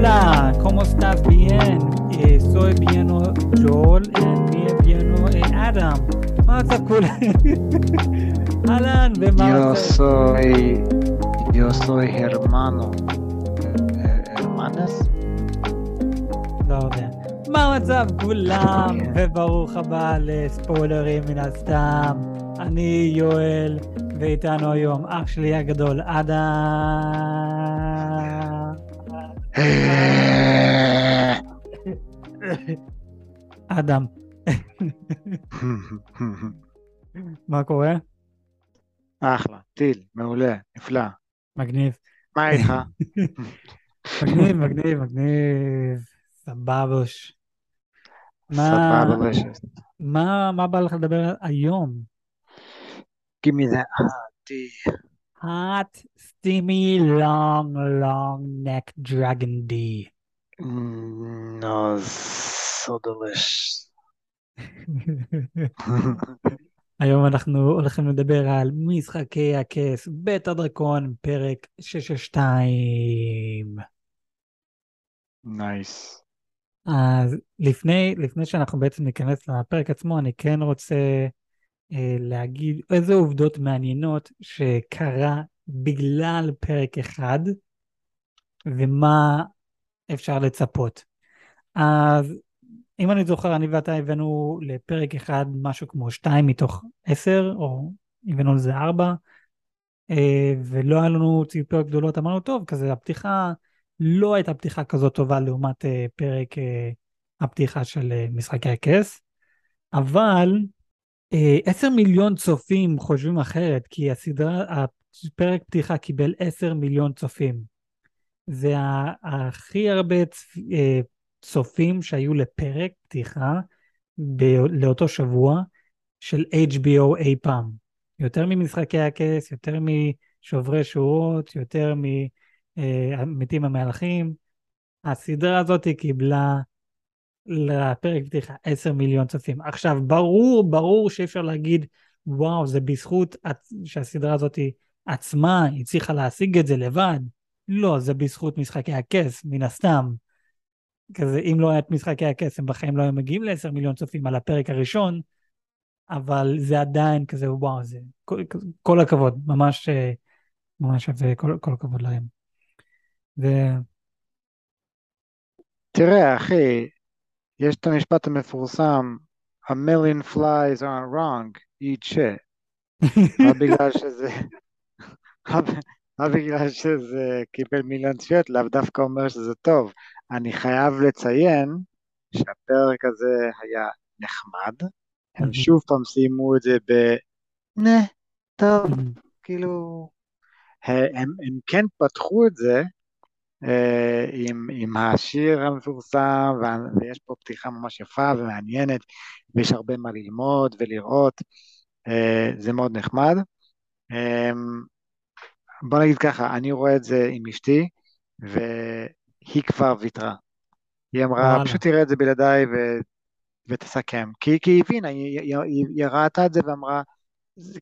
Hola, ¿cómo estás? Bien. Soy bien Joel y bien Adam. What's up, cool? Alan, yo soy hermano. ¿Hermanas? לא יודע. מה מצב גולם, וברוך הבא לספוילרים מן הסתם. אני יואל, ואיתנו היום אח שלי הגדול, אדם. אדם. מה קורה? אחלה, טיל, מעולה, נפלא. מגניב. מה איתך? מגניב. סבבוש. מה בא לך לדבר היום? Give me that hot, steamy, long neck dragon D. No, so delicious. היום אנחנו הולכים לדבר על משחקי הכס, בית הדרקון, פרק 662. נייס. אז לפני שאנחנו בעצם ניכנס לפרק עצמו, אני כן רוצה להגיד איזה עובדות מעניינות שקרה בגלל פרק אחד, ומה אפשר לצפות. אז אם אני זוכר, אני ואתה הבאנו לפרק אחד משהו כמו 2 מתוך 10, או הבאנו לזה 4, ולא היה לנו ציפיות גדולות, אמרנו טוב, כזה הפתיחה, לא הייתה פתיחה כזאת טובה לעומת פרק הפתיחה של משחקי הכס, אבל 10 מיליון צופים חושבים אחרת, כי הסדרה, הפרק פתיחה קיבל 10 מיליון צופים. זה הכי הרבה צופים שהיו לפרק פתיחה לאותו שבוע של HBO אי פעם. יותר ממשחקי הכס, יותר משוברי שורות, יותר מתים המהלכים. הסדרה הזאת קיבלה לפרק פתיחה 10 מיליון צופים. עכשיו, ברור שאפשר להגיד, וואו, זה בזכות שהסדרה הזאת עצמה הצליחה להשיג את זה לבד. לא, זה בזכות משחקי הכס, מן הסתם. כזה, אם לא היה את משחקי הכס, הם בחיים לא היו מגיעים ל-10 מיליון צופים על הפרק הראשון, אבל זה עדיין כזה, וואו, זה כל הכבוד, ממש כל הכבוד להם. תראה, אחי, יש את המשפט המפורסם, a million flies aren't wrong, eat shit. בגלל שזה קיבל מיליון צפיות, לאו דווקא אומר שזה טוב. אני חייב לציין שהפרק הזה היה נחמד, הם שוב פעם סיימו את זה טוב, כאילו, הם כן פתחו את זה, עם השיר המפורסם, ויש פה פתיחה ממש יפה ומעניינת, ויש הרבה מה ללמוד ולראות, זה מאוד נחמד. בוא נגיד ככה, אני רואה את זה עם אשתי, והיא כבר ויתרה. היא אמרה, פשוט תראה את זה בלעדיי ותסכם. כי היא הבינה, היא ראתה את זה ואמרה,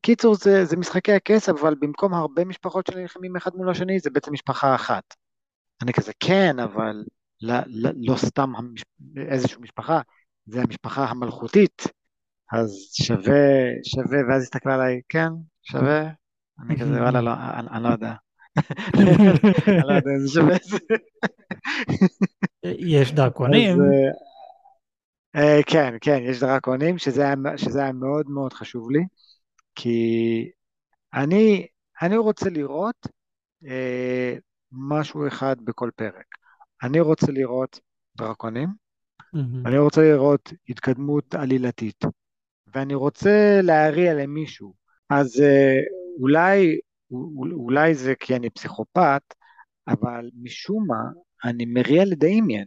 קיצור זה משחקי הכס, אבל במקום הרבה משפחות שנלחמים אחד מול השני, זה בעצם משפחה אחת. אני כזה, כן, אבל לא סתם איזושהי משפחה, זה המשפחה המלכותית, אז שווה, ואז הסתכלה עליי, כן, שווה, אני כזה, וואלה, לא, אני לא יודע. אני לא יודע, זה שווה איזה. יש דרקונים. כן, יש דרקונים, שזה היה מאוד מאוד חשוב לי, כי אני רוצה לראות, משהו אחד בכל פרק. אני רוצה לראות דרקונים, אני רוצה לראות התקדמות עלילתית, ואני רוצה להריע למישהו. אז אולי זה כי אני פסיכופת, אבל משום מה, אני מריע לדמיין.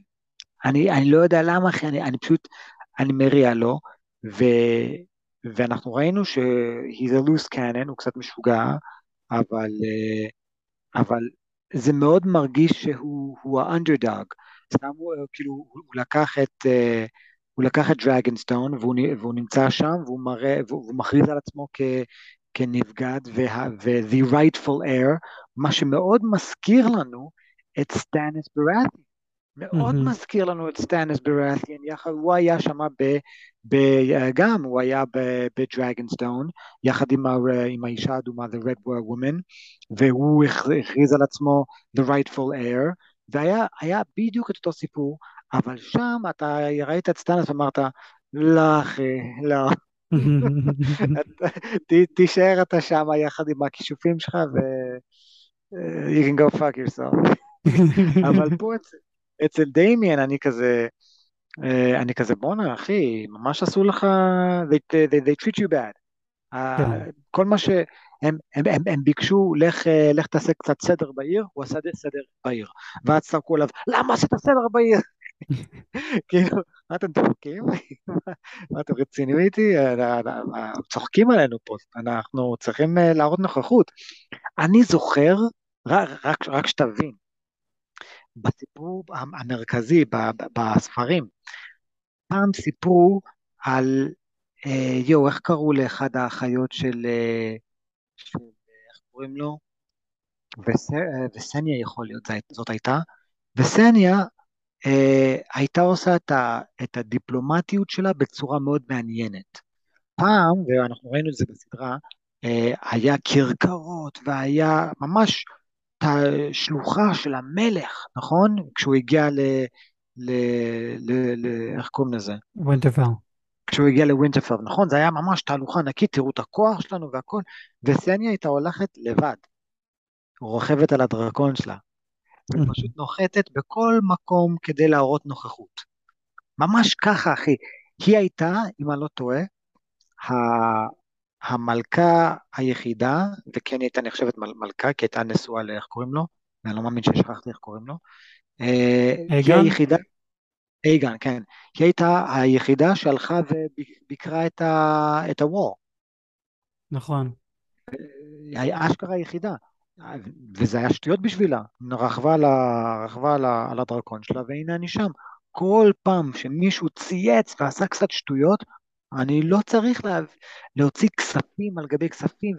אני לא יודע למה, אני פשוט, אני מריע לו, ואנחנו ראינו he's a loose cannon, הוא קצת משוגע, אבל זה מאוד מרגיש שהוא האנדרדוג. כאילו, הוא לקח את דרגנסטון, והוא נמצא שם, והוא מכריז על עצמו כנבגד, the rightful heir, מה שמאוד מזכיר לנו את סטאניס בראת'יון. מאוד מזכיר לנו את סטאנס בראת'יאן, הוא היה שם גם, הוא היה בדרגונסטון, יחד עם האישה האדומה, the Red Woman, והוא הכריז על עצמו, the rightful heir, והיה בדיוק את אותו סיפור, אבל שם אתה ראית את סטאנס ואמרת, לא אחי, לא, תישאר אתה שם יחד עם הכישופים שלך, ו you can go fuck yourself, אבל פה אצל דמיאן אני כזה בונה אחי, ממש עשו לך, they treat you bad, כל מה שהם ביקשו, לך תעשה קצת סדר בעיר, הוא עשה סדר בעיר, ואז צרקו עליו, למה עשית סדר בעיר? כאילו, מה אתם צוחקים? מה אתם רצינים איתי? צוחקים עלינו פה, אנחנו צריכים להראות נוכחות. אני זוכר, רק שתבין, בסיפור המרכזי, בספרים, פעם סיפרו על, איך קראו לאחד האחיות של, איך קוראים לו? ויסרניה יכול להיות, זאת הייתה, ויסרניה, הייתה עושה את הדיפלומטיות שלה בצורה מאוד מעניינת. פעם, ואנחנו ראינו את זה בסדרה, היה קרקרות, והיה ממש שלוחה של המלך, נכון? כשהוא הגיע איך קוראים לזה? ווינטרפל. כשהוא הגיע לווינטרפל, נכון? זה היה ממש תהלוכה ענקית, תראו את הכוח שלנו והכל, ויסרניה הייתה הולכת לבד, רוכבת על הדרקון שלה. ופשוט נוחתת בכל מקום כדי להראות נוכחות. ממש ככה, אחי. היא הייתה, אם אני לא טועה, המלכה היחידה, וכן היא הייתה נחשבת מלכה, כי הייתה נשואה לאיך קוראים לו, ואני לא מאמין ששכחתי איך קוראים לו. אייגן? אייגן, כן. היא הייתה היחידה שהלכה וביקרה את הוור. נכון. האשכרה היחידה. וזה היה שטויות בשבילה, רחבה על הדרקון שלה, והנה אני שם, כל פעם שמישהו צייץ ועשה קצת שטויות, אני לא צריך להוציא כספים על גבי כספים,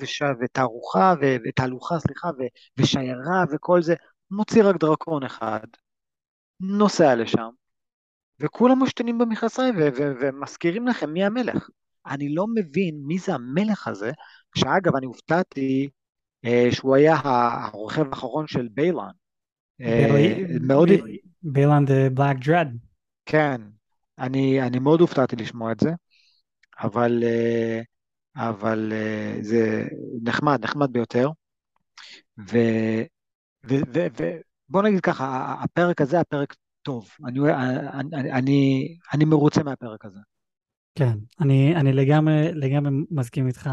ותהלוכה, סליחה, ושיירה וכל זה, מוציא רק דרקון אחד, נוסע לשם, וכולם משתנים במכנסיים, ומזכירים לכם מי המלך, אני לא מבין מי זה המלך הזה, שאגב אני הופתעתי, שהוא היה הרוכב האחרון של ביילן. ביילן the Black Dread. כן, אני מאוד הופתעתי לשמוע את זה, אבל זה נחמד ביותר, ובוא נגיד ככה, הפרק הזה, הפרק טוב, אני מרוצה מהפרק הזה. כן, אני לגמרי מסכים איתך,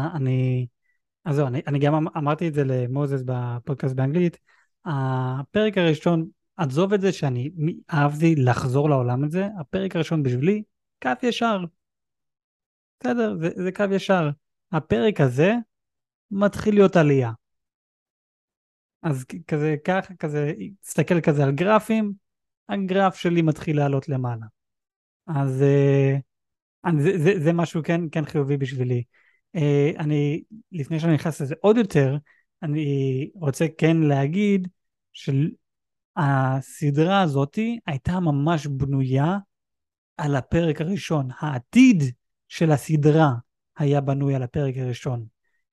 אז זהו, אני גם אמרתי את זה למוזס בפודקאסט באנגלית, הפרק הראשון, עזוב את זה שאני אהבתי לחזור לעולם את זה, הפרק הראשון בשבילי, קו ישר, בסדר, זה קו ישר, הפרק הזה מתחיל להיות עלייה, אז כזה ככה, כזה, תסתכל כזה על גרפים, הגרף שלי מתחיל לעלות למעלה, אז זה משהו כן חיובי בשבילי, לפני שאני נכנס לזה עוד יותר, אני רוצה כן להגיד שהסדרה הזאת הייתה ממש בנויה על הפרק הראשון, העתיד של הסדרה היה בנוי על הפרק הראשון,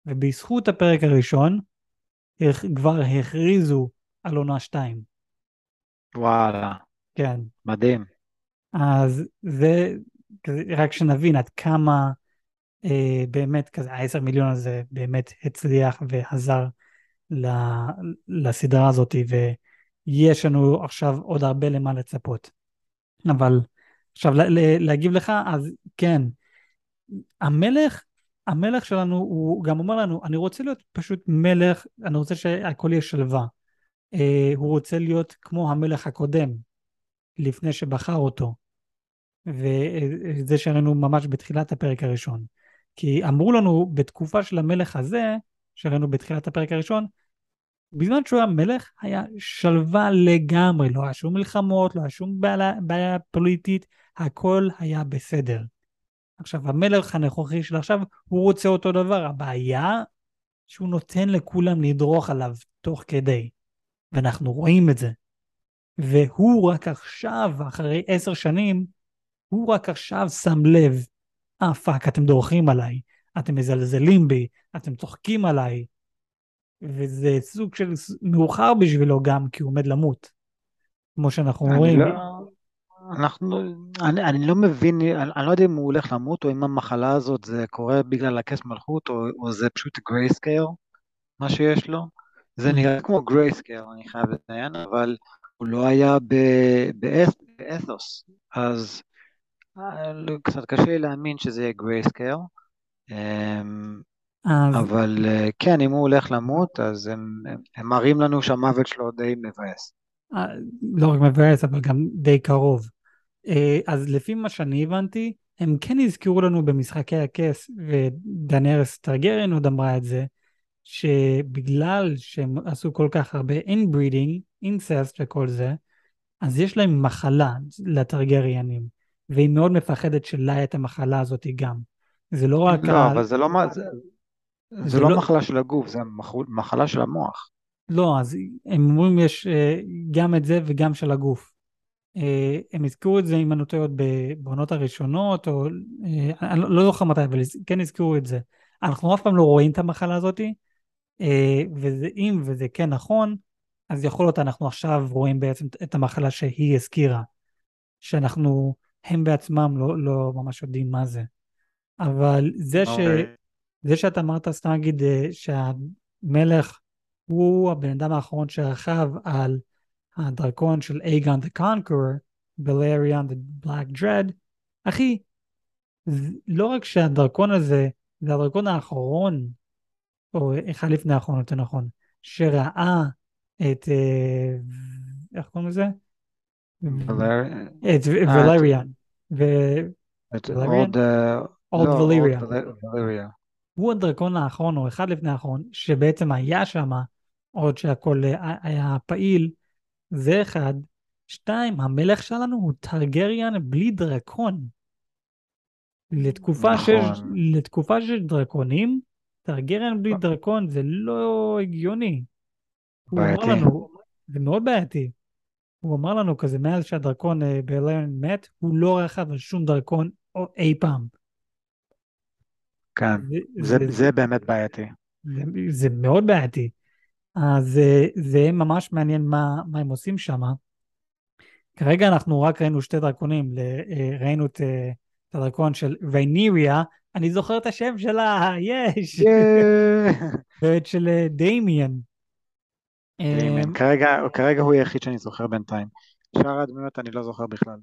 ובזכות הפרק הראשון כבר הכריזו על עונה 2. וואלה, כן, מדהים. אז זה רק שנבין עד כמה באמת כזה, 10 מיליון הזה באמת הצליח ועזר לסדרה הזאת, ויש לנו עכשיו עוד הרבה למה לצפות. אבל עכשיו להגיב לך, אז כן, המלך שלנו הוא גם אומר לנו, אני רוצה להיות פשוט מלך, אני רוצה שהכל יהיה שלווה, הוא רוצה להיות כמו המלך הקודם לפני שבחר אותו, וזה שראינו ממש בתחילת הפרק הראשון, כי אמרו לנו בתקופה של המלך הזה, שראינו בתחילת הפרק הראשון, בזמן שהוא היה מלך, היה שלווה לגמרי, לא היה שום מלחמות, לא היה שום בעיה פוליטית, הכל היה בסדר. עכשיו, המלך הנוכחי של עכשיו, הוא רוצה אותו דבר, הבעיה שהוא נותן לכולם לדרוך עליו תוך כדי, ואנחנו רואים את זה. והוא רק עכשיו, אחרי 10 שנים, הוא רק עכשיו שם לב, פאק, אתם דורכים עליי, אתם מזלזלים בי, אתם צוחקים עליי, וזה סוג של מאוחר בשבילו גם, כי הוא עומד למות, כמו שאנחנו רואים. אני לא מבין, אני לא יודע אם הוא הולך למות, או אם המחלה הזאת זה קורה בגלל הכס מלכות, או זה פשוט גרייסקייל, מה שיש לו. זה נראה כמו גרייסקייל, אני חייב לציין, אבל הוא לא היה באתוס, אז קצת קשה להאמין שזה יהיה גרייסקייל, אבל כן, אם הוא הולך למות, אז הם מראים לנו שהמוות שלו די מבאס. לא רק מבאס, אבל גם די קרוב. אז לפי מה שאני הבנתי, הם כן הזכירו לנו במשחקי הכס, ודנרס טרגרן עוד אמרה את זה, שבגלל שהם עשו כל כך הרבה inbreeding, incest וכל זה, אז יש להם מחלה לטרגריאנים, והיא מאוד מפחדת שלה את המחלה הזאת גם. זה לא רק... לא, אבל זה לא מחלה של הגוף, זה מחלה של המוח. לא, אז הם אומרים יש גם את זה וגם של הגוף. הם הזכרו את זה עם הנוטיות בעונות הראשונות, או אני לא זוכר מתי, אבל כן הזכרו את זה. אנחנו אף פעם לא רואים את המחלה הזאת, ואם וזה כן נכון, אז יכול להיות אנחנו עכשיו רואים בעצם את המחלה שהיא הזכירה, שאנחנו, הם בעצמם לא ממש יודעים מה זה. אבל זה שאתה אמרת, סתם נגיד, שהמלך הוא הבן אדם האחרון שרכב על הדרקון של Aegon the Conqueror, Balerion the Black Dread, אחי, לא רק שהדרקון הזה, זה הדרקון האחרון, או אחד לפני האחרון, יותר נכון, שראה את, איך קוראים לזה? את ולריאן. את אולד ולריה. הוא הדרקון האחרון, או אחד לפני האחרון, שבעצם היה שם, עוד שהכל היה פעיל, זה אחד. 2, המלך שלנו הוא טרגריאן בלי דרקון. לתקופה של דרקונים, טרגריאן בלי דרקון זה לא הגיוני. הוא אמר לנו, זה מאוד בעייתי. הוא אמר לנו כזה, מאז שהדרקון בלריון מת, הוא לא רכב על שום דרקון אי פעם. כן, זה באמת בעייתי. זה מאוד בעייתי. אז זה ממש מעניין מה הם עושים שם. כרגע אנחנו רק ראינו 2 דרקונים, ראינו את הדרקון של רייניריה, אני זוכר את השם שלה, יש! ואת של דיימיאן. כרגע הוא היחיד שאני זוכר בינתיים. שאר הדמויות אני לא זוכר בכלל.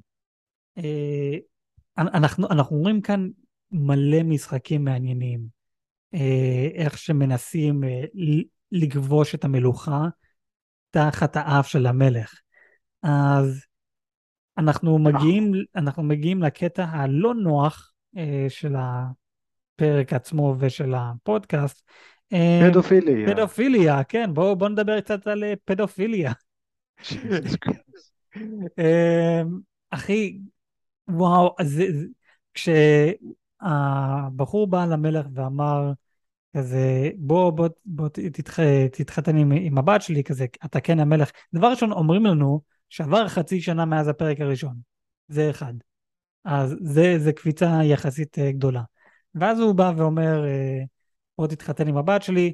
אנחנו אומרים כאן מלא משחקים מעניינים, איך שמנסים לגבוש את המלוכה תחת האף של המלך. אז אנחנו מגיעים לקטע הלא נוח של הפרק עצמו ושל הפודקאסט. פדופיליה. פדופיליה, כן, בואו נדבר קצת על פדופיליה. אחי, וואו, כשהבחור בא למלך ואמר כזה, בוא תתחתן עם הבת שלי, כזה, אתה כן המלך. דבר ראשון, אומרים לנו שעבר 0.5 שנה מאז הפרק הראשון. זה אחד. אז זה קפיצה יחסית גדולה. ואז הוא בא ואומר, בוא תתחתן עם הבת שלי,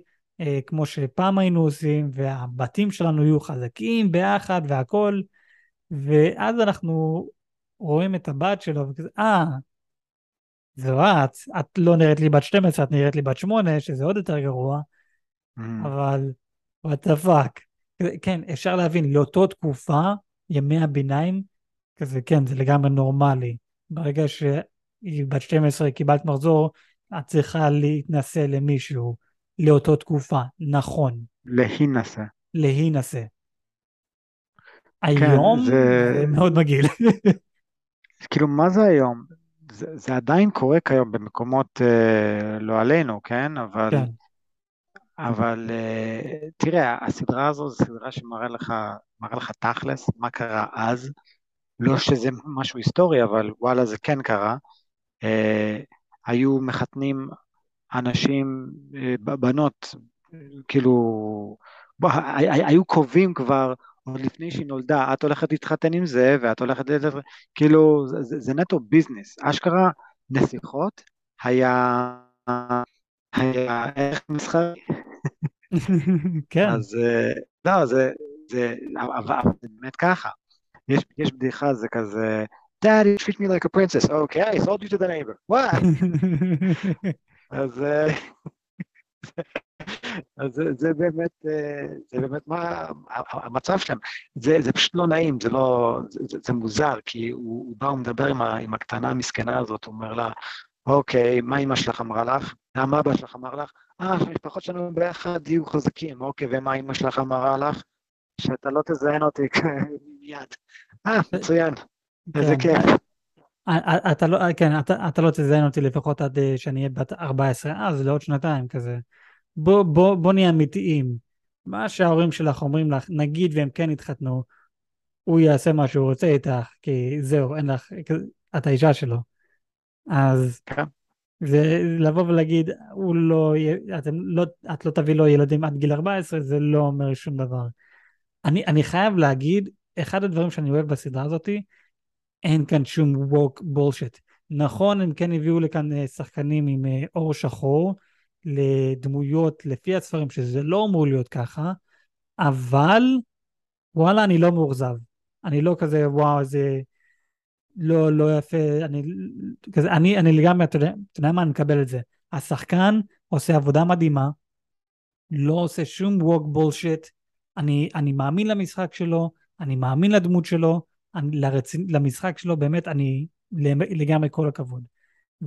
כמו שפעם היינו עושים, והבתים שלנו יהיו חזקים ביחד והכל, ואז אנחנו רואים את הבת שלו, וכזה, זו את לא נראית לי בת 12, את נראית לי בת 8, שזה עוד יותר גרוע, אבל, what the fuck, כן, אפשר להבין, לאותו תקופה, ימי הביניים, כזה, כן, זה לגמרי נורמלי, ברגע שהיא בת 12, קיבלת מחזור, את צריכה להתנסה למישהו, לאותו תקופה, נכון. להינסה. היום זה מאוד מגיל. כאילו, מה זה היום? זה עדיין קורה כיום במקומות לא עלינו, כן? אבל תראה, הסדרה הזו זו סדרה שמראה לך תכלס, מה קרה אז, לא שזה משהו היסטורי, אבל וואלה זה כן קרה, היו מחתנים אנשים, בנות, כאילו, היו קובעים כבר, עוד לפני שהיא נולדה, את הולכת להתחתן עם זה, ואת הולכת להתחתן, כאילו, זה נטו ביזנס, אשכרה נסיכות, היה ערך מסחרי. כן. אז, לא, זה, אבל זה באמת ככה. יש בדיחה, זה כזה, Daddy, treat me like a princess. Okay, I sold you to the neighbor. Why? אז זה באמת מה המצב שלהם. זה פשוט לא נעים, זה מוזר, כי הוא בא ומדבר עם הקטנה המסכנה הזאת, הוא אומר לה, אוקיי, מה אמא שלך אמרה לך? מה אבא שלך אמר לך? המשפחות שלנו ביחד יהיו חזקים, אוקיי, ומה אמא שלך אמרה לך? שאתה לא תזיין אותי מיד. מצוין. איזה כיף. אתה לא תזיין אותי לפחות עד שאני אהיה בת 14, אז לעוד שנתיים כזה. בוא נהיה אמיתיים. מה שההורים שלך אומרים לך, נגיד והם כן התחתנו, הוא יעשה מה שהוא רוצה איתך, כי זהו, אין לך, את האישה שלו. אז זה לבוא ולהגיד, את לא תביא לו ילדים עד גיל 14, זה לא אומר שום דבר. אני חייב להגיד, אחד הדברים שאני אוהב בסדרה הזאת, אין כאן שום woke bullshit. נכון, הם כן הביאו לכאן שחקנים עם אור שחור, לדמויות לפי הספרים, שזה לא אמור להיות ככה, אבל וואלה, אני לא מאוכזב. אני לא כזה, וואו, זה לא יפה, אני לגמרי, אתה יודע מה, אני מקבל את זה. השחקן עושה עבודה מדהימה, לא עושה שום woke bullshit, אני מאמין למשחק שלו, אני מאמין לדמות שלו, למשחק שלו, באמת אני לגמרי כל הכבוד.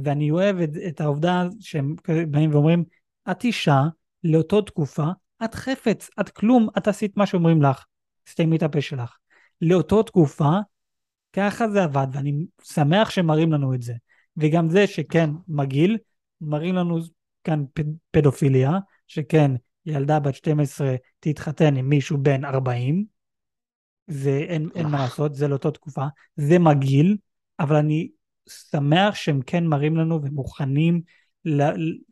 ואני אוהב את העובדה שהם באים ואומרים, את אישה, לאותו תקופה, את חפץ, את כלום, את עשית מה שאומרים לך, סתימי את הפה שלך. לאותו תקופה, ככה זה עבד, ואני שמח שמראים לנו את זה. וגם זה שכן מגיל, מראים לנו כאן פדופיליה, שכן ילדה בת 12 תתחתן עם מישהו בן 40, זה אין מה לעשות, זה לאותו תקופה, זה מגיל, אבל אני שמח שהם כן מראים לנו ומוכנים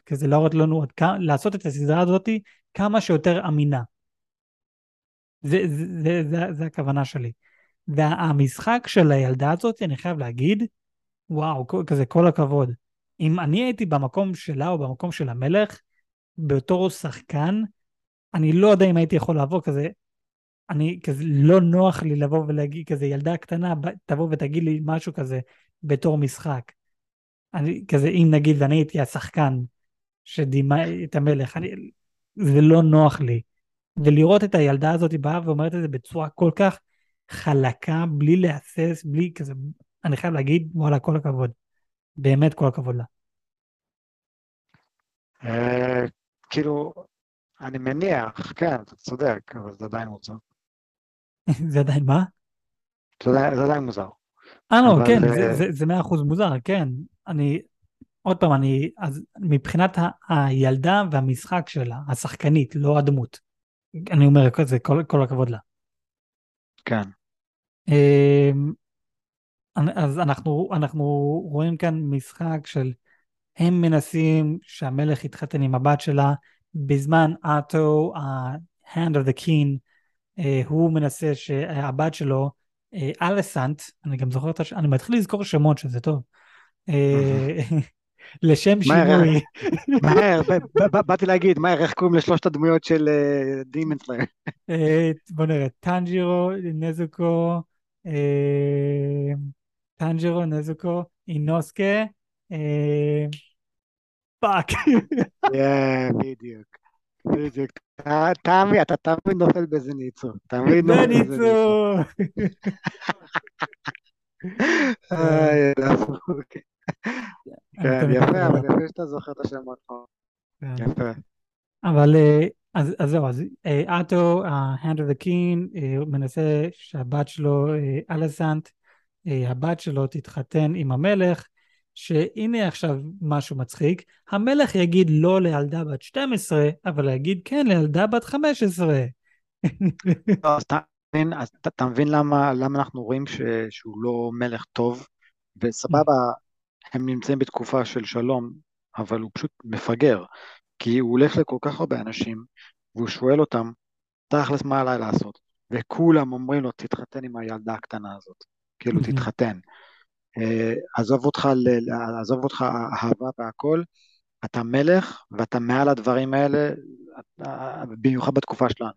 כזה להראות לנו לעשות את הסדרה הזאת כמה שיותר אמינה. זה הכוונה שלי. והמשחק של הילדה הזאת, אני חייב להגיד, וואו, כזה כל הכבוד. אם אני הייתי במקום שלה או במקום של המלך, באותו שחקן, אני לא יודע אם הייתי יכול לעבור כזה, אני כזה לא נוח לי לבוא ולהגיד כזה, ילדה קטנה תבוא ותגיד לי משהו כזה, בתור משחק. אני כזה, אם נגיד, ואני הייתי השחקן שדימה את המלך, זה לא נוח לי. ולראות את הילדה הזאת באה ואומרת את זה בצורה כל כך חלקה, בלי להסס, בלי כזה, אני חייב להגיד, וואלה, כל הכבוד. באמת כל הכבוד לה. כאילו, אני מניח, כן, אתה צודק, אבל זה עדיין מוזר. זה עדיין מה? זה עדיין מוזר. לא, כן, זה 100% מוזר, כן. עוד פעם, מבחינת הילדה והמשחק שלה, השחקנית, לא הדמות, אני אומר, זה כל הכבוד לה. כן. אז אנחנו רואים כאן משחק של, הם מנסים שהמלך יתחתן עם הבת שלה, בזמן אוטו, ה-Hand of the King, הוא מנסה שהבת שלו, אליסנט, אני גם זוכר את השם, אני מתחיל לזכור שמות שזה טוב, לשם שינוי. מהר, באתי להגיד, מהר, איך קוראים לשלושת הדמויות של דיימון סלייר? בוא נראה, טנג'ירו, נזוקו, אינוסקה, פאק. בדיוק. אתה תמיד נופל באיזה ניצור. בניצור! יפה, אבל יפה שאתה זוכר את השם עוד פעם. יפה. אבל, אז זהו, אז אטו, ה-Hand of the King, מנסה שהבת שלו, אליסנט, הבת שלו תתחתן עם המלך, שהנה עכשיו משהו מצחיק, המלך יגיד לא לילדה בת 12, אבל יגיד כן לילדה בת 15. אז אתה מבין למה אנחנו רואים שהוא לא מלך טוב, וסבבה, הם נמצאים בתקופה של שלום, אבל הוא פשוט מפגר, כי הוא הולך לכל כך הרבה אנשים, והוא שואל אותם, תכלס מה עליי לעשות, וכולם אומרים לו, תתחתן עם הילדה הקטנה הזאת, כאילו תתחתן, עזוב אותך אהבה והכל, אתה מלך, ואתה מעל הדברים האלה, במיוחד בתקופה שלנו,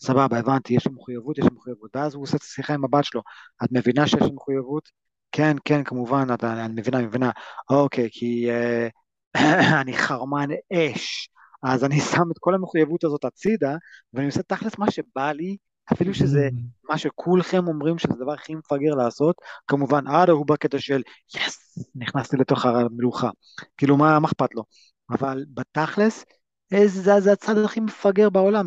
סבבה, הבנתי, יש לי מחויבות, יש לי מחויבות, ואז הוא עושה את השיחה עם הבת שלו, את מבינה שיש לי מחויבות? כן, כן, כמובן, אני מבינה, אוקיי, כי אני חרמן אש, אז אני שם את כל המחויבות הזאת הצידה, ואני עושה תכלס מה שבא לי, אפילו שזה מה שכולכם אומרים, שזה דבר הכי מפגר לעשות, כמובן, אדו הוא בקטע של, יס, נכנסתי לתוך המלוכה, כאילו מה אכפת לו, אבל בתכלס, זה הצד הכי מפגר בעולם,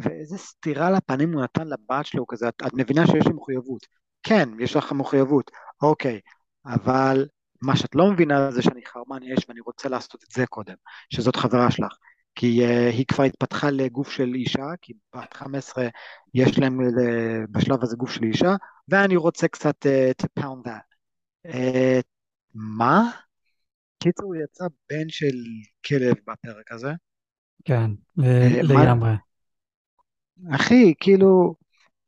ואיזה סתירה לפנים הוא נתן לבת שלו, כזה, את מבינה שיש לי מחויבות, כן, יש לך מחויבות, אוקיי, אבל מה שאת לא מבינה זה שאני חרמן אש, ואני רוצה לעשות את זה קודם, שזאת חברה שלך, כי היא כבר התפתחה לגוף של אישה, כי בת 15 יש להם בשלב הזה גוף של אישה, ואני רוצה קצת to pound that. מה? קיצור, הוא יצא בן של כלב בפרק הזה. כן, לגמרי. אחי, כאילו,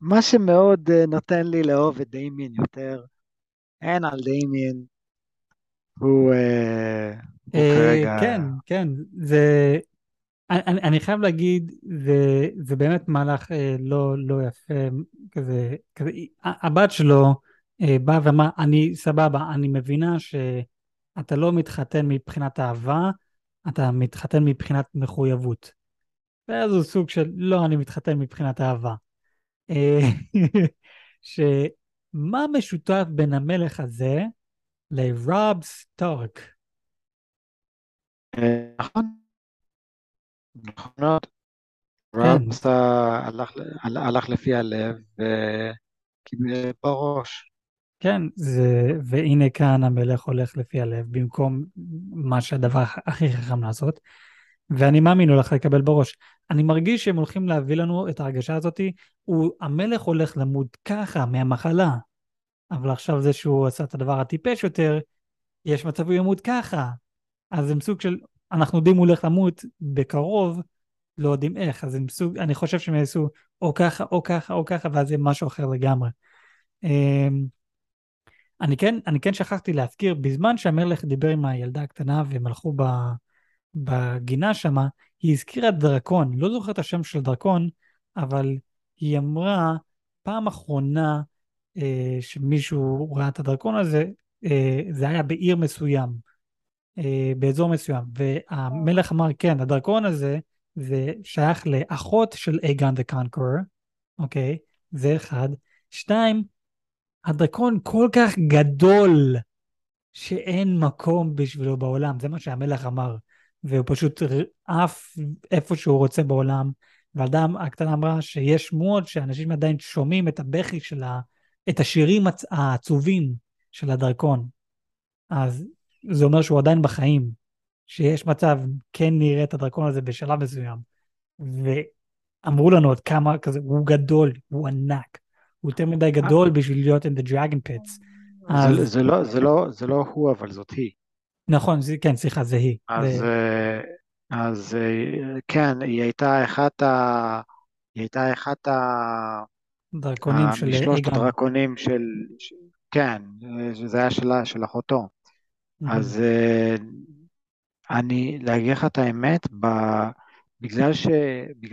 מה שמאוד נותן לי לאהוב את דיימין יותר, אין על דיימין, הוא כרגע... כן, כן, זה... אני חייב להגיד, זה באמת מהלך לא יפה, כזה, הבת שלו באה ואמרה, אני סבבה, אני מבינה שאתה לא מתחתן מבחינת אהבה, אתה מתחתן מבחינת מחויבות. ואז הוא סוג של, לא, אני מתחתן מבחינת אהבה. שמה משותף בין המלך הזה לרוב סטארק? נכון. נכון מאוד, רבס הלך לפי הלב וקיבל בראש. כן, והנה כאן המלך הולך לפי הלב, במקום מה שהדבר הכי חכם לעשות, ואני מאמין הולך לקבל בראש. אני מרגיש שהם הולכים להביא לנו את ההרגשה הזאת, המלך הולך למות ככה מהמחלה, אבל עכשיו זה שהוא עשה את הדבר הטיפש יותר, יש מצב הוא ימות ככה, אז הם סוג של... אנחנו יודעים הוא הולך למות בקרוב, לא יודעים איך, אז אני חושב שהם יעשו או ככה, או ככה, או ככה, ואז זה משהו אחר לגמרי. אני כן שכחתי להזכיר, בזמן שהמלך דיבר עם הילדה הקטנה, והם הלכו בגינה שם, היא הזכירה דרקון, לא זוכרת השם של דרקון, אבל היא אמרה, פעם אחרונה שמישהו ראה את הדרקון הזה, זה היה בעיר מסוים, באזור מסוים, והמלך אמר כן, הדרקון הזה זה שייך לאחות של Aegon the Conqueror, אוקיי, זה אחד, שתיים, הדרקון כל כך גדול שאין מקום בשבילו בעולם, זה מה שהמלך אמר, והוא פשוט רעף איפה שהוא רוצה בעולם, ואדם הקטנה אמרה שיש שמועות שאנשים עדיין שומעים את הבכי שלה, את השירים העצובים של הדרקון, אז זה אומר שהוא עדיין בחיים, שיש מצב, כן נראה את הדרקון הזה בשלב מסוים, ואמרו לנו עוד כמה כזה, הוא גדול, הוא ענק, הוא יותר מדי גדול בשביל להיות in the dragon pits. זה לא הוא, אבל זאת היא. נכון, כן, סליחה, זה היא. אז כן, היא הייתה אחת הדרקונים של... משלושת הדרקונים של... כן, זה היה שלה, של אחותו. אז אני להגיד לך את האמת, בגלל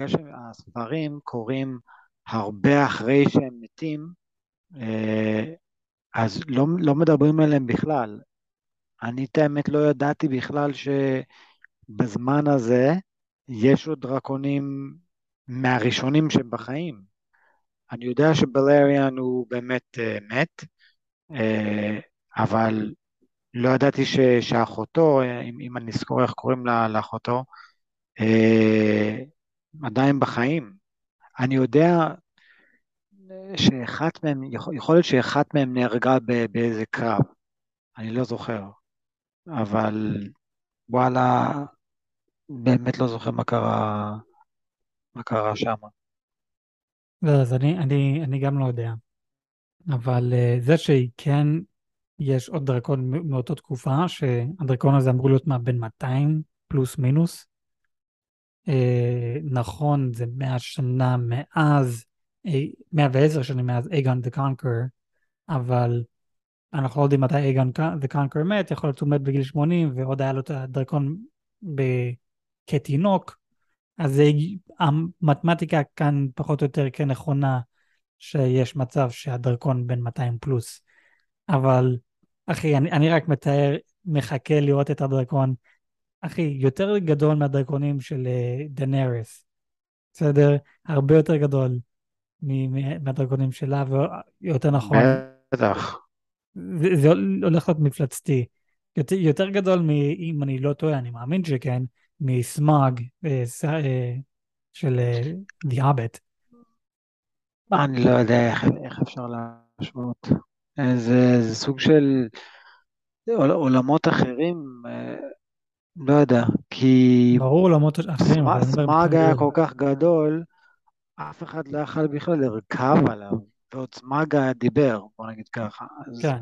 שהספרים קוראים הרבה אחרי שהם מתים, אז לא מדברים עליהם בכלל. אני את האמת לא ידעתי בכלל שבזמן הזה יש עוד דרקונים מהראשונים שהם בחיים. אני יודע שבלריאן הוא באמת מת, אבל... לא ידעתי שאחותו, אם אני זוכר איך קוראים לאחותו, עדיין בחיים. אני יודע שאחת מהם, יכול להיות שאחת מהם נהרגה באיזה קרב, אני לא זוכר, אבל וואלה, באמת לא זוכר מה קרה שם. אז אני גם לא יודע, אבל זה שהיא כן, יש עוד דרקון מאותה תקופה, שהדרקון הזה אמרו להיות בין 200 פלוס מינוס, נכון, זה 100 שנה מאז 110 שנים מאז אייגון the Conqueror, אבל אנחנו לא יודעים מתי אייגון the Conqueror מת, יכול להיות הוא מת בגיל 80, ועוד היה לו את הדרקון כתינוק, אז המתמטיקה כאן פחות או יותר כנכונה, שיש מצב שהדרקון בין 200 פלוס, אבל אחי, אני רק מתאר, מחכה לראות את הדרקון, אחי, יותר גדול מהדרקונים של דנריס, בסדר? הרבה יותר גדול מהדרקונים שלה, ויותר נכון. בטח. זה הולך להיות מפלצתי. יותר גדול, אם אני לא טועה, אני מאמין שכן, מסמאג של דיאבט. אני לא יודע איך אפשר להשוות. זה סוג של עולמות אחרים, לא יודע, כי ברור עולמות אחרים. סמאג היה כל כך גדול, אף אחד לא יכול בכלל לרכב עליו, ועוד סמאג היה דיבר, בוא נגיד ככה. כן.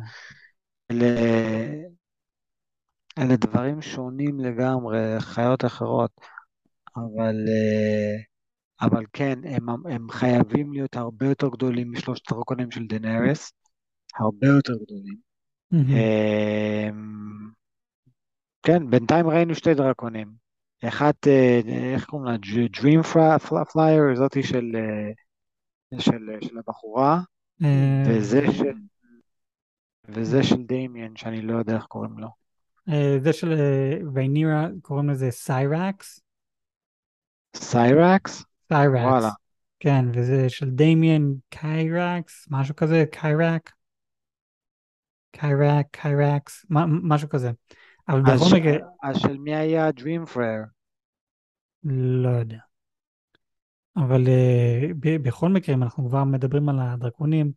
אלה דברים שונים לגמרי, חיות אחרות, אבל כן, הם חייבים להיות הרבה יותר גדולים משלושת דרקונים של דנריס, הרבה יותר גדולים. כן, בינתיים ראינו שתי דרקונים. אחת, איך קוראים לה? Dreamfyre, זאתי של הבחורה, וזה של דמיין, שאני לא יודע איך קוראים לו. זה של ריינירה, קוראים לזה סיירקס. סיירקס? סיירקס. וואלה. כן, וזה של דמיין, קיירקס, משהו כזה, קיירקס, משהו כזה. אז של מי היה Dreamfyre? לא יודע. אבל בכל מקרה, אם אנחנו כבר מדברים על הדרקונים,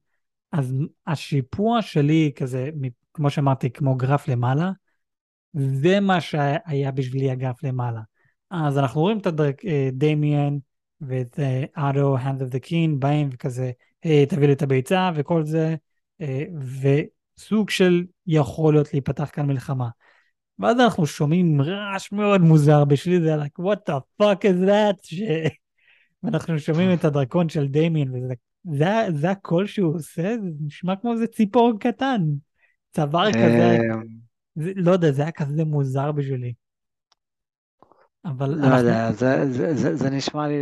אז השיפוע שלי כזה, כמו שאמרתי, כמו גרף למעלה, זה מה שהיה בשבילי הגרף למעלה. אז אנחנו רואים את דמיין ואת אוטו, Hand of the King, באים וכזה, תביא לי את הביצה וכל זה, וסוג של יכול להיות להיפתח כאן מלחמה. ואז אנחנו שומעים רעש מאוד מוזר, בשבילי זה like, what the fuck is that? ואנחנו שומעים את הדרקון של דמיין, וזה הכל שהוא עושה, זה נשמע כמו זה ציפור קטן, צוואר כזה, לא יודע, זה היה כזה מוזר בשבילי. לא יודע, זה נשמע לי,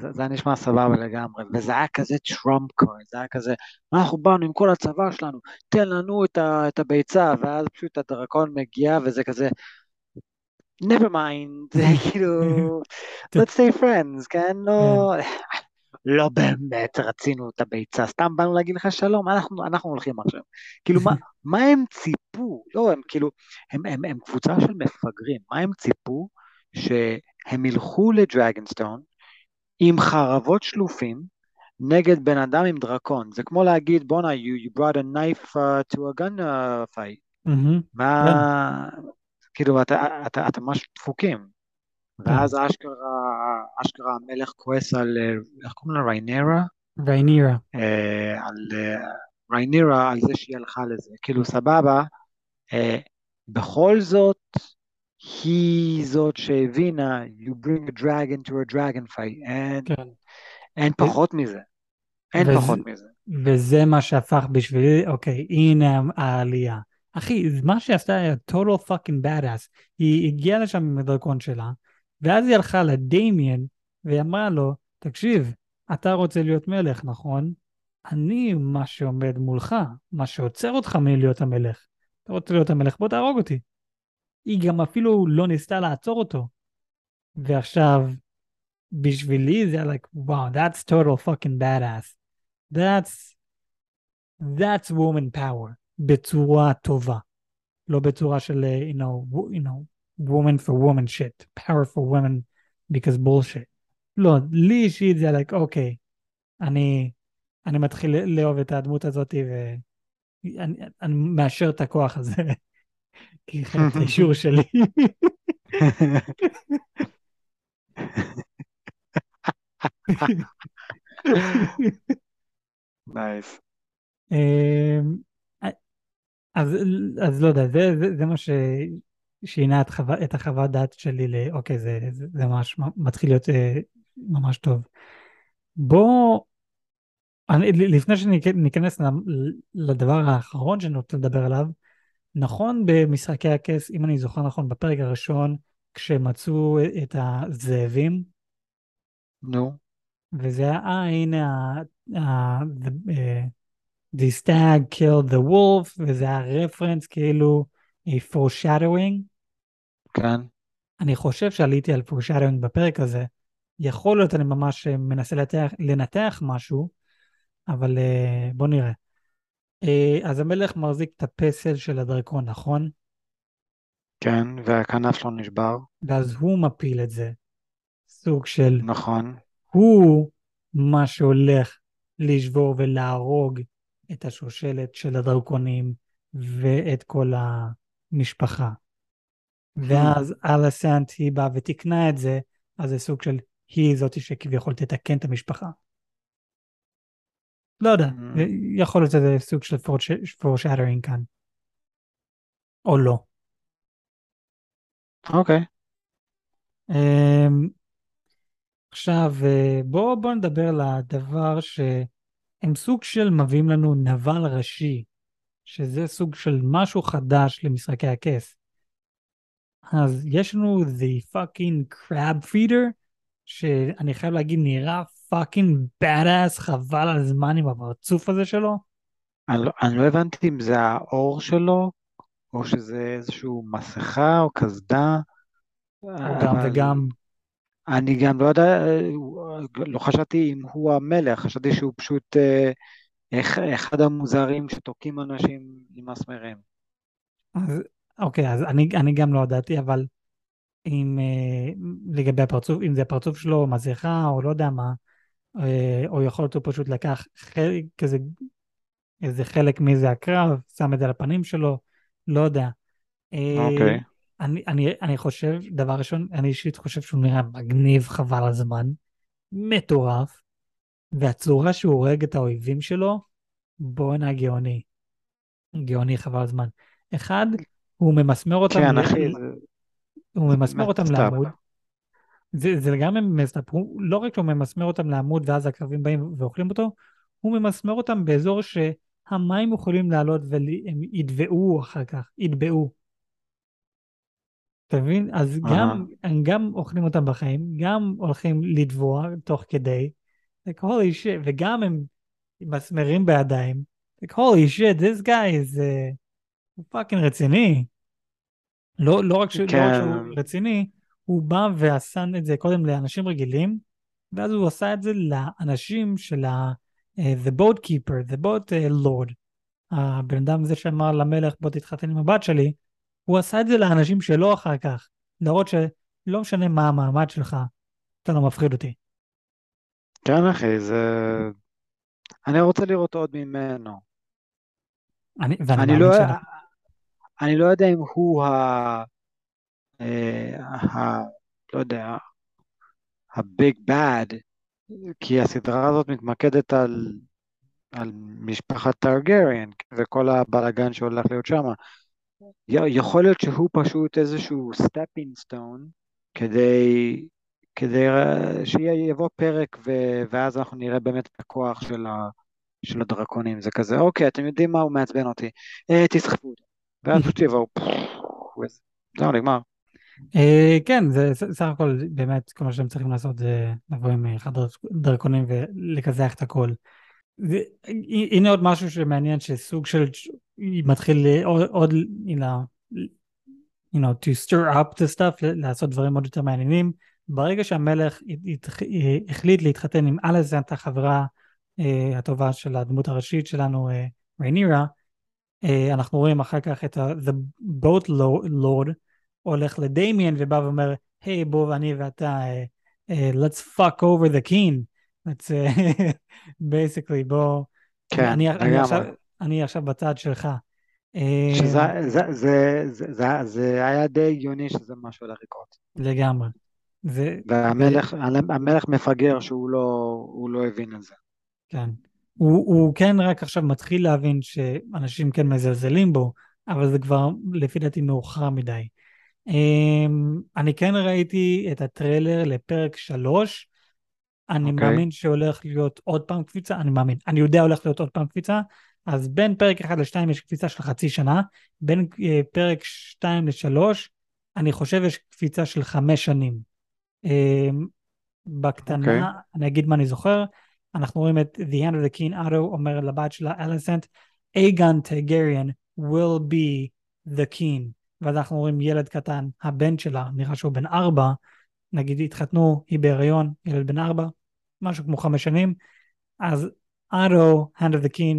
זה היה נשמע סבבה לגמרי, וזה היה כזה טראמפ קארד, זה היה כזה, אנחנו באנו עם כל הצבא שלנו, תן לנו את הביצה, ואז פשוט הדרקון מגיע, וזה כזה, never mind, זה כאילו, let's stay friends, כן? לא באמת רצינו את הביצה, סתם באנו להגיד לך שלום, אנחנו הולכים עכשיו. כאילו, מה הם ציפו? לא, הם כאילו, הם קבוצה של מפגרים, מה הם ציפו? שהם הלכו לדרגנסטון עם חרבות שלופים נגד בן אדם עם דרקון. זה כמו להגיד, בונה, you brought a knife to a gun fight. מה, כאילו, אתה ממש דפוקים. ואז אשכרה המלך כועס על, איך קוראים לה? ריינירה. על ריינירה, על זה שהיא הלכה לזה. כאילו, סבבה, בכל זאת, היא זאת שהבינה, you bring a dragon to a dragon fight. אין פחות מזה. וזה מה שהפך בשבילי, אוקיי, הנה העלייה. אחי, מה שעשתה היה total fucking badass. היא הגיעה לשם עם הדרקון שלה, ואז היא הלכה לדמיין, והיא אמרה לו, תקשיב, אתה רוצה להיות מלך, נכון? אני מה שעומד מולך, מה שעוצר אותך מלהיות המלך. אתה רוצה להיות המלך, בוא תהרוג אותי. היא גם אפילו לא ניסתה לעצור אותו. ועכשיו, בשבילי זה היה like, wow, that's total fucking badass. That's woman power. בצורה טובה. לא בצורה של, you know, woman for woman shit, power for women because bullshit. לא, לי אישית זה like, אוקיי, אני מתחיל לאהוב את הדמות הזאת ואני מאשר את הכוח הזה, כי חייבת האישור שלי. נייס. אז לא יודע, זה מה שינה את החוות דעת שלי לאוקיי, זה ממש מתחיל להיות ממש טוב. בוא לפני שניכנס לדבר האחרון שאני רוצה לדבר עליו, נכון במשחקי הכס, אם אני זוכר נכון, בפרק הראשון, כשמצאו את הזאבים, נו. וזה היה, הנה, the stag killed the wolf, וזה היה רפרנס כאילו, a foreshadowing. כן. אני חושב שעליתי על foreshadowing בפרק הזה, יכול להיות אני ממש מנסה לנתח משהו, אבל בוא נראה. אז המלך מחזיק את הפסל של הדרקון, נכון? כן, והכנף שלו נשבר. ואז הוא מפיל את זה. סוג של... נכון. הוא מה שהולך לשבור ולהרוג את השושלת של הדרקונים ואת כל המשפחה. ואז אליסנט היא באה ותקנה את זה, אז זה סוג של היא זאת שכביכול תתקן את המשפחה. לא יודע, יכול להיות שזה סוג של foreshadowing כאן. או לא. אוקיי. עכשיו, בואו נדבר לדבר שהם סוג של מביאים לנו נבל ראשי, שזה סוג של משהו חדש למשחקי הכס. אז יש לנו the fucking crab feeder, שאני חייב להגיד נראה פאקינג בדאס, חבל על זמן עם הפרצוף הזה שלו. אני לא הבנתי אם זה האור שלו, או שזה איזשהו מסכה או כסדה. או גם וגם. אני גם לא יודע, לא חשבתי אם הוא המלך, חשבתי שהוא פשוט אחד המוזרים שתוקעים אנשים עם הסמרים. אז אוקיי, אז אני גם לא ידעתי, אבל אם לגבי הפרצוף, אם זה הפרצוף שלו, מזיכה או לא יודע מה, או יכול להיות הוא פשוט לקח חלק, איזה חלק מזה הקרב, שם את זה על הפנים שלו, לא יודע. אוקיי. אני חושב, דבר ראשון, אני אישית חושב שהוא נראה מגניב חבל הזמן, מטורף, והצורה שהוא הורג את האויבים שלו, בואנה גאוני. גאוני חבל הזמן. אחד, הוא ממסמר אותם... כן, אחי, זה... הוא ממסמר אותם לעמוד, זה לגמרי מסתפ, לא רק שהוא ממסמר אותם לעמוד ואז הקרבים באים ואוכלים אותו, הוא ממסמר אותם באזור שהמים יכולים לעלות והם ידבעו אחר כך, ידבעו. אתה מבין? אז הם גם אוכלים אותם בחיים, גם הולכים לדבוע תוך כדי, וגם הם מסמרים בידיים, holy shit, this guy is fucking רציני. לא רק שהוא רציני, הוא בא ועשן את זה קודם לאנשים רגילים, ואז הוא עשה את זה לאנשים של the boat keeper, the boat lord, הבן אדם זה שאמר למלך בוא תתחתן עם הבת שלי, הוא עשה את זה לאנשים שלא אחר כך, להראות שלא משנה מה המעמד שלך, אתה לא מפחיד אותי. כן אחי, זה... אני רוצה לראות עוד ממנו. ואני לא... אני לא יודע אם הוא לא יודע, הביג בד, כי הסדרה הזאת מתמקדת על משפחת טרגריאן, וכל הבלגן שהולך להיות שם. יכול להיות שהוא פשוט איזשהו stepping stone, כדי שיבוא פרק, ואז אנחנו נראה באמת את הכוח של הדרקונים, זה כזה, אוקיי, אתם יודעים מה הוא מעצבן אותי, תסחפו אותי. ואז פשוט יבואו, זהו נגמר. כן, סך הכל באמת כל מה שהם צריכים לעשות זה לבוא עם אחד דרקונים ולקזח את הכל. הנה עוד משהו שמעניין שסוג של מתחיל עוד to stir up the stuff, לעשות דברים עוד יותר מעניינים. ברגע שהמלך החליט להתחתן עם אליסנט, החברה הטובה של הדמות הראשית שלנו, ריינירה, אנחנו רואים אחר כך את the boat lord הולך לדמיין ובא ואומר היי בוא ואני ואתה let's fuck over the king let's basically בוא אני עכשיו בצד שלך זה היה די הגיוני שזה משהו הולך לקרות לגמרי והמלך מפגר שהוא לא הבין על זה כן הוא כן רק עכשיו מתחיל להבין שאנשים כן מזלזלים בו, אבל זה כבר לפי דעתי מאוחר מדי. אני כן ראיתי את הטריילר לפרק 3, אני מאמין שהולך להיות עוד פעם קפיצה, אני מאמין, אני יודע הולך להיות עוד פעם קפיצה, אז בין פרק 1 ל-2 יש קפיצה של חצי שנה, בין פרק 2 ל-3, אני חושב יש קפיצה של 5 שנים. בקטנה, אני אגיד מה אני זוכר, אנחנו רואים את The Hand of the King, Otto אומר לבת שלה, Alicent, Aegon Targaryen will be the king, ואז אנחנו רואים ילד קטן, הבן שלה, נראה שהוא בן 4, נגיד התחתנו, היא בהיריון, ילד בן 4, משהו כמו 5 שנים, אז Otto, Hand of the King,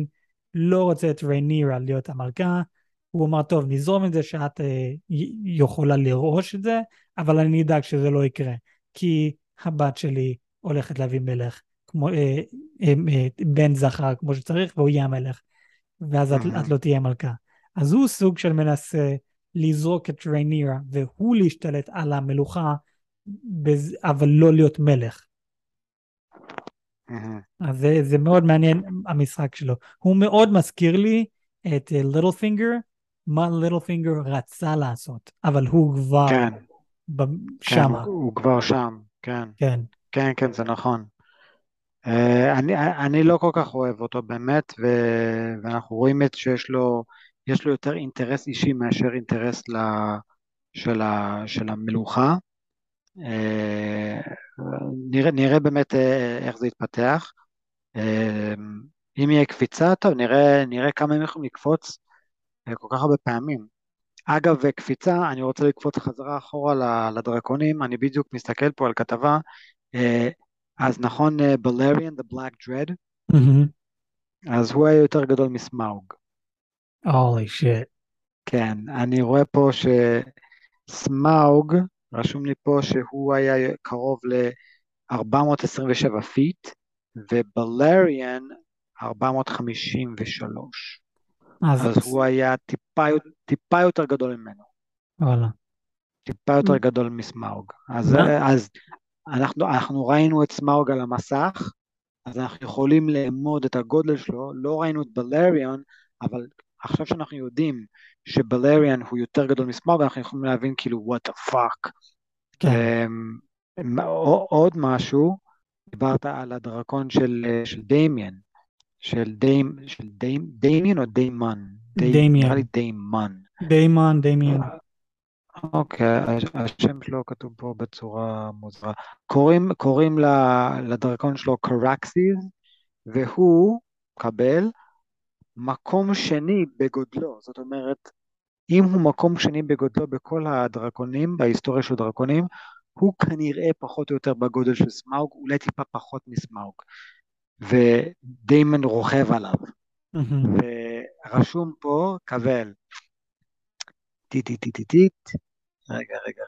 לא רוצה את ריינירה להיות המלכה, הוא אמר, טוב, נזרום את זה שאת יכולה לראש את זה, אבל אני אדאג שזה לא יקרה, כי הבת שלי הולכת להביא מלך, כמו, בן זכר כמו שצריך, והוא יהיה המלך, ואז את לא תהיה מלכה. אז הוא סוג של מנסה לזרוק את ריינירה, והוא להשתלט על המלוכה, אבל לא להיות מלך. אז זה מאוד מעניין המשחק שלו. הוא מאוד מזכיר לי את Little Finger, מה Little Finger רצה לעשות, אבל הוא כבר שם. הוא כבר שם, כן. כן, כן, זה נכון. אני לא כל כך אוהב אותו באמת, ואנחנו רואים את שיש לו, יש לו יותר אינטרס אישי מאשר אינטרס של המלוכה. נראה באמת איך זה יתפתח. אם יהיה קפיצה, טוב, נראה כמה הם יכולים לקפוץ כל כך הרבה פעמים. אגב, קפיצה, אני רוצה לקפוץ חזרה אחורה לדרקונים, אני בדיוק מסתכל פה על כתבה, אז נכון, Balerion the Black Dread, אז הוא היה יותר גדול מסמאוג. Holy shit. כן, אני רואה פה שסמאוג, רשום לי פה שהוא היה קרוב ל-427 פיט, ובלריאן 453. אז הוא היה טיפה יותר גדול ממנו. וואלה. טיפה יותר גדול מסמאוג. אז אנחנו ראינו את סמאוג על המסך, אז אנחנו יכולים לאמוד את הגודל שלו, לא ראינו את בלריאן, אבל עכשיו שאנחנו יודעים שבלריאן הוא יותר גדול מסמאוג, אנחנו יכולים להבין כאילו, what the fuck. עוד משהו, דיברת על הדרקון של דמיאן, של דמיאן או דיימון? דמיאן. אוקיי, השם שלו כתוב פה בצורה מוזרה. קוראים לדרקון שלו קראקסיס, והוא קבל מקום שני בגודלו, זאת אומרת, אם הוא מקום שני בגודלו בכל הדרקונים, בהיסטוריה של דרקונים, הוא כנראה פחות או יותר בגודל של סמאוג, אולי טיפה פחות מסמאוג, ודיימון רוכב עליו, ורשום פה, קבל,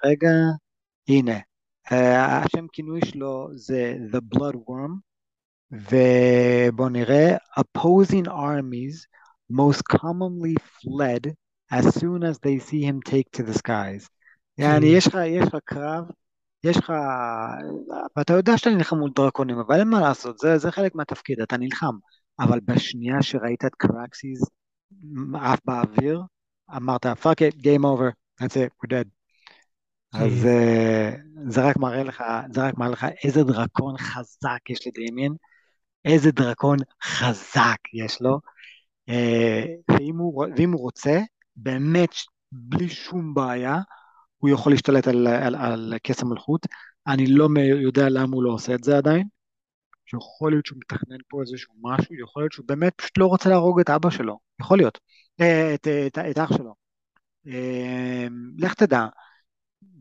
רגע, הנה, השם כינוי שלו זה The Blood Worm, ובוא נראה, opposing armies most commonly fled as soon as they see him take to the skies. يعني יש לך קרב, יש לך, ואתה יודע שאתה נלחם מול דרקונים, אבל אין מה לעשות, זה חלק מהתפקיד, אתה נלחם, אבל בשנייה שראית את קראקסיס עף באוויר, אמרת, fuck it, game over, that's it, we're dead. אז זה רק מראה לך איזה דרקון חזק יש לדמיין, איזה דרקון חזק יש לו, ואם הוא רוצה, באמת בלי שום בעיה, הוא יכול להשתלט על כס המלכות, אני לא יודע למה הוא לא עושה את זה עדיין, יכול להיות שהוא מתכנן פה איזשהו משהו, יכול להיות שהוא באמת פשוט לא רוצה להרוג את אבא שלו, יכול להיות, את אח שלו, לך תדע,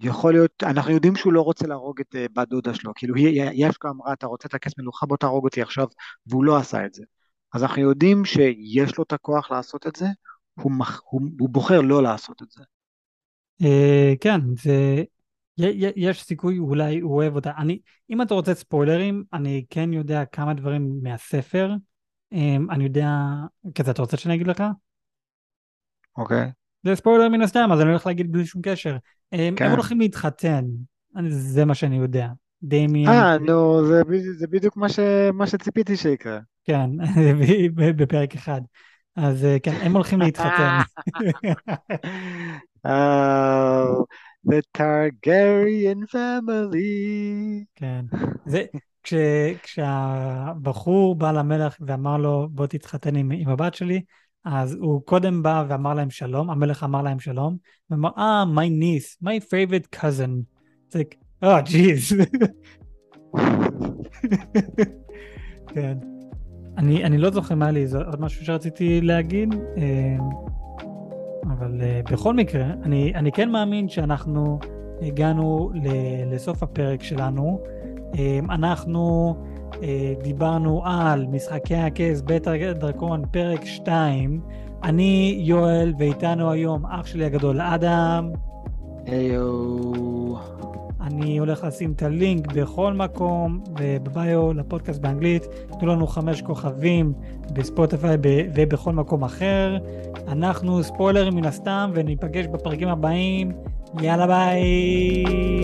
יכול להיות, אנחנו יודעים שהוא לא רוצה להרוג את בת דודה שלו, כאילו יש כאמרה, אתה רוצה את הכס מלוכה, בוא תהרוג אותי עכשיו, והוא לא עשה את זה, אז אנחנו יודעים שיש לו את הכוח לעשות את זה, הוא בוחר לא לעשות את זה. כן, יש סיכוי, אולי הוא אוהב אותה, אם אתה רוצה ספוילרים, אני כן יודע כמה דברים מהספר, אני יודע, כזה אתה רוצה שאני אגיד לך? אוקיי. זה ספוילר מן הסתם, אז אני הולך להגיד בלי שום קשר. הם הולכים להתחתן, זה מה שאני יודע. דמיאן. לא, זה בדיוק מה שציפיתי שיקרה. כן, בפרק אחד. אז כן, הם הולכים להתחתן. The Targaryen family. כן. כשהבחור בא למלך ואמר לו, בוא תתחתן עם הבת שלי, אז הוא קודם בא ואמר להם שלום, המלך אמר להם שלום, ואמר, my niece, my favorite cousin. It's like, oh, geez. כן. אני לא זוכר מה לי, זה עוד משהו שרציתי להגיד, אבל בכל מקרה, אני כן מאמין שאנחנו הגענו לסוף הפרק שלנו, אנחנו דיברנו על משחקי הכס, בית הדרקון, פרק 2, אני יואל, ואיתנו היום אח שלי הגדול אדם. היו. אני הולך לשים את הלינק בכל מקום ובביו לפודקאסט באנגלית, תנו לנו 5 כוכבים בספוטיפיי ובכל מקום אחר, אנחנו ספוילרים מן הסתם וניפגש בפרקים הבאים, יאללה ביי.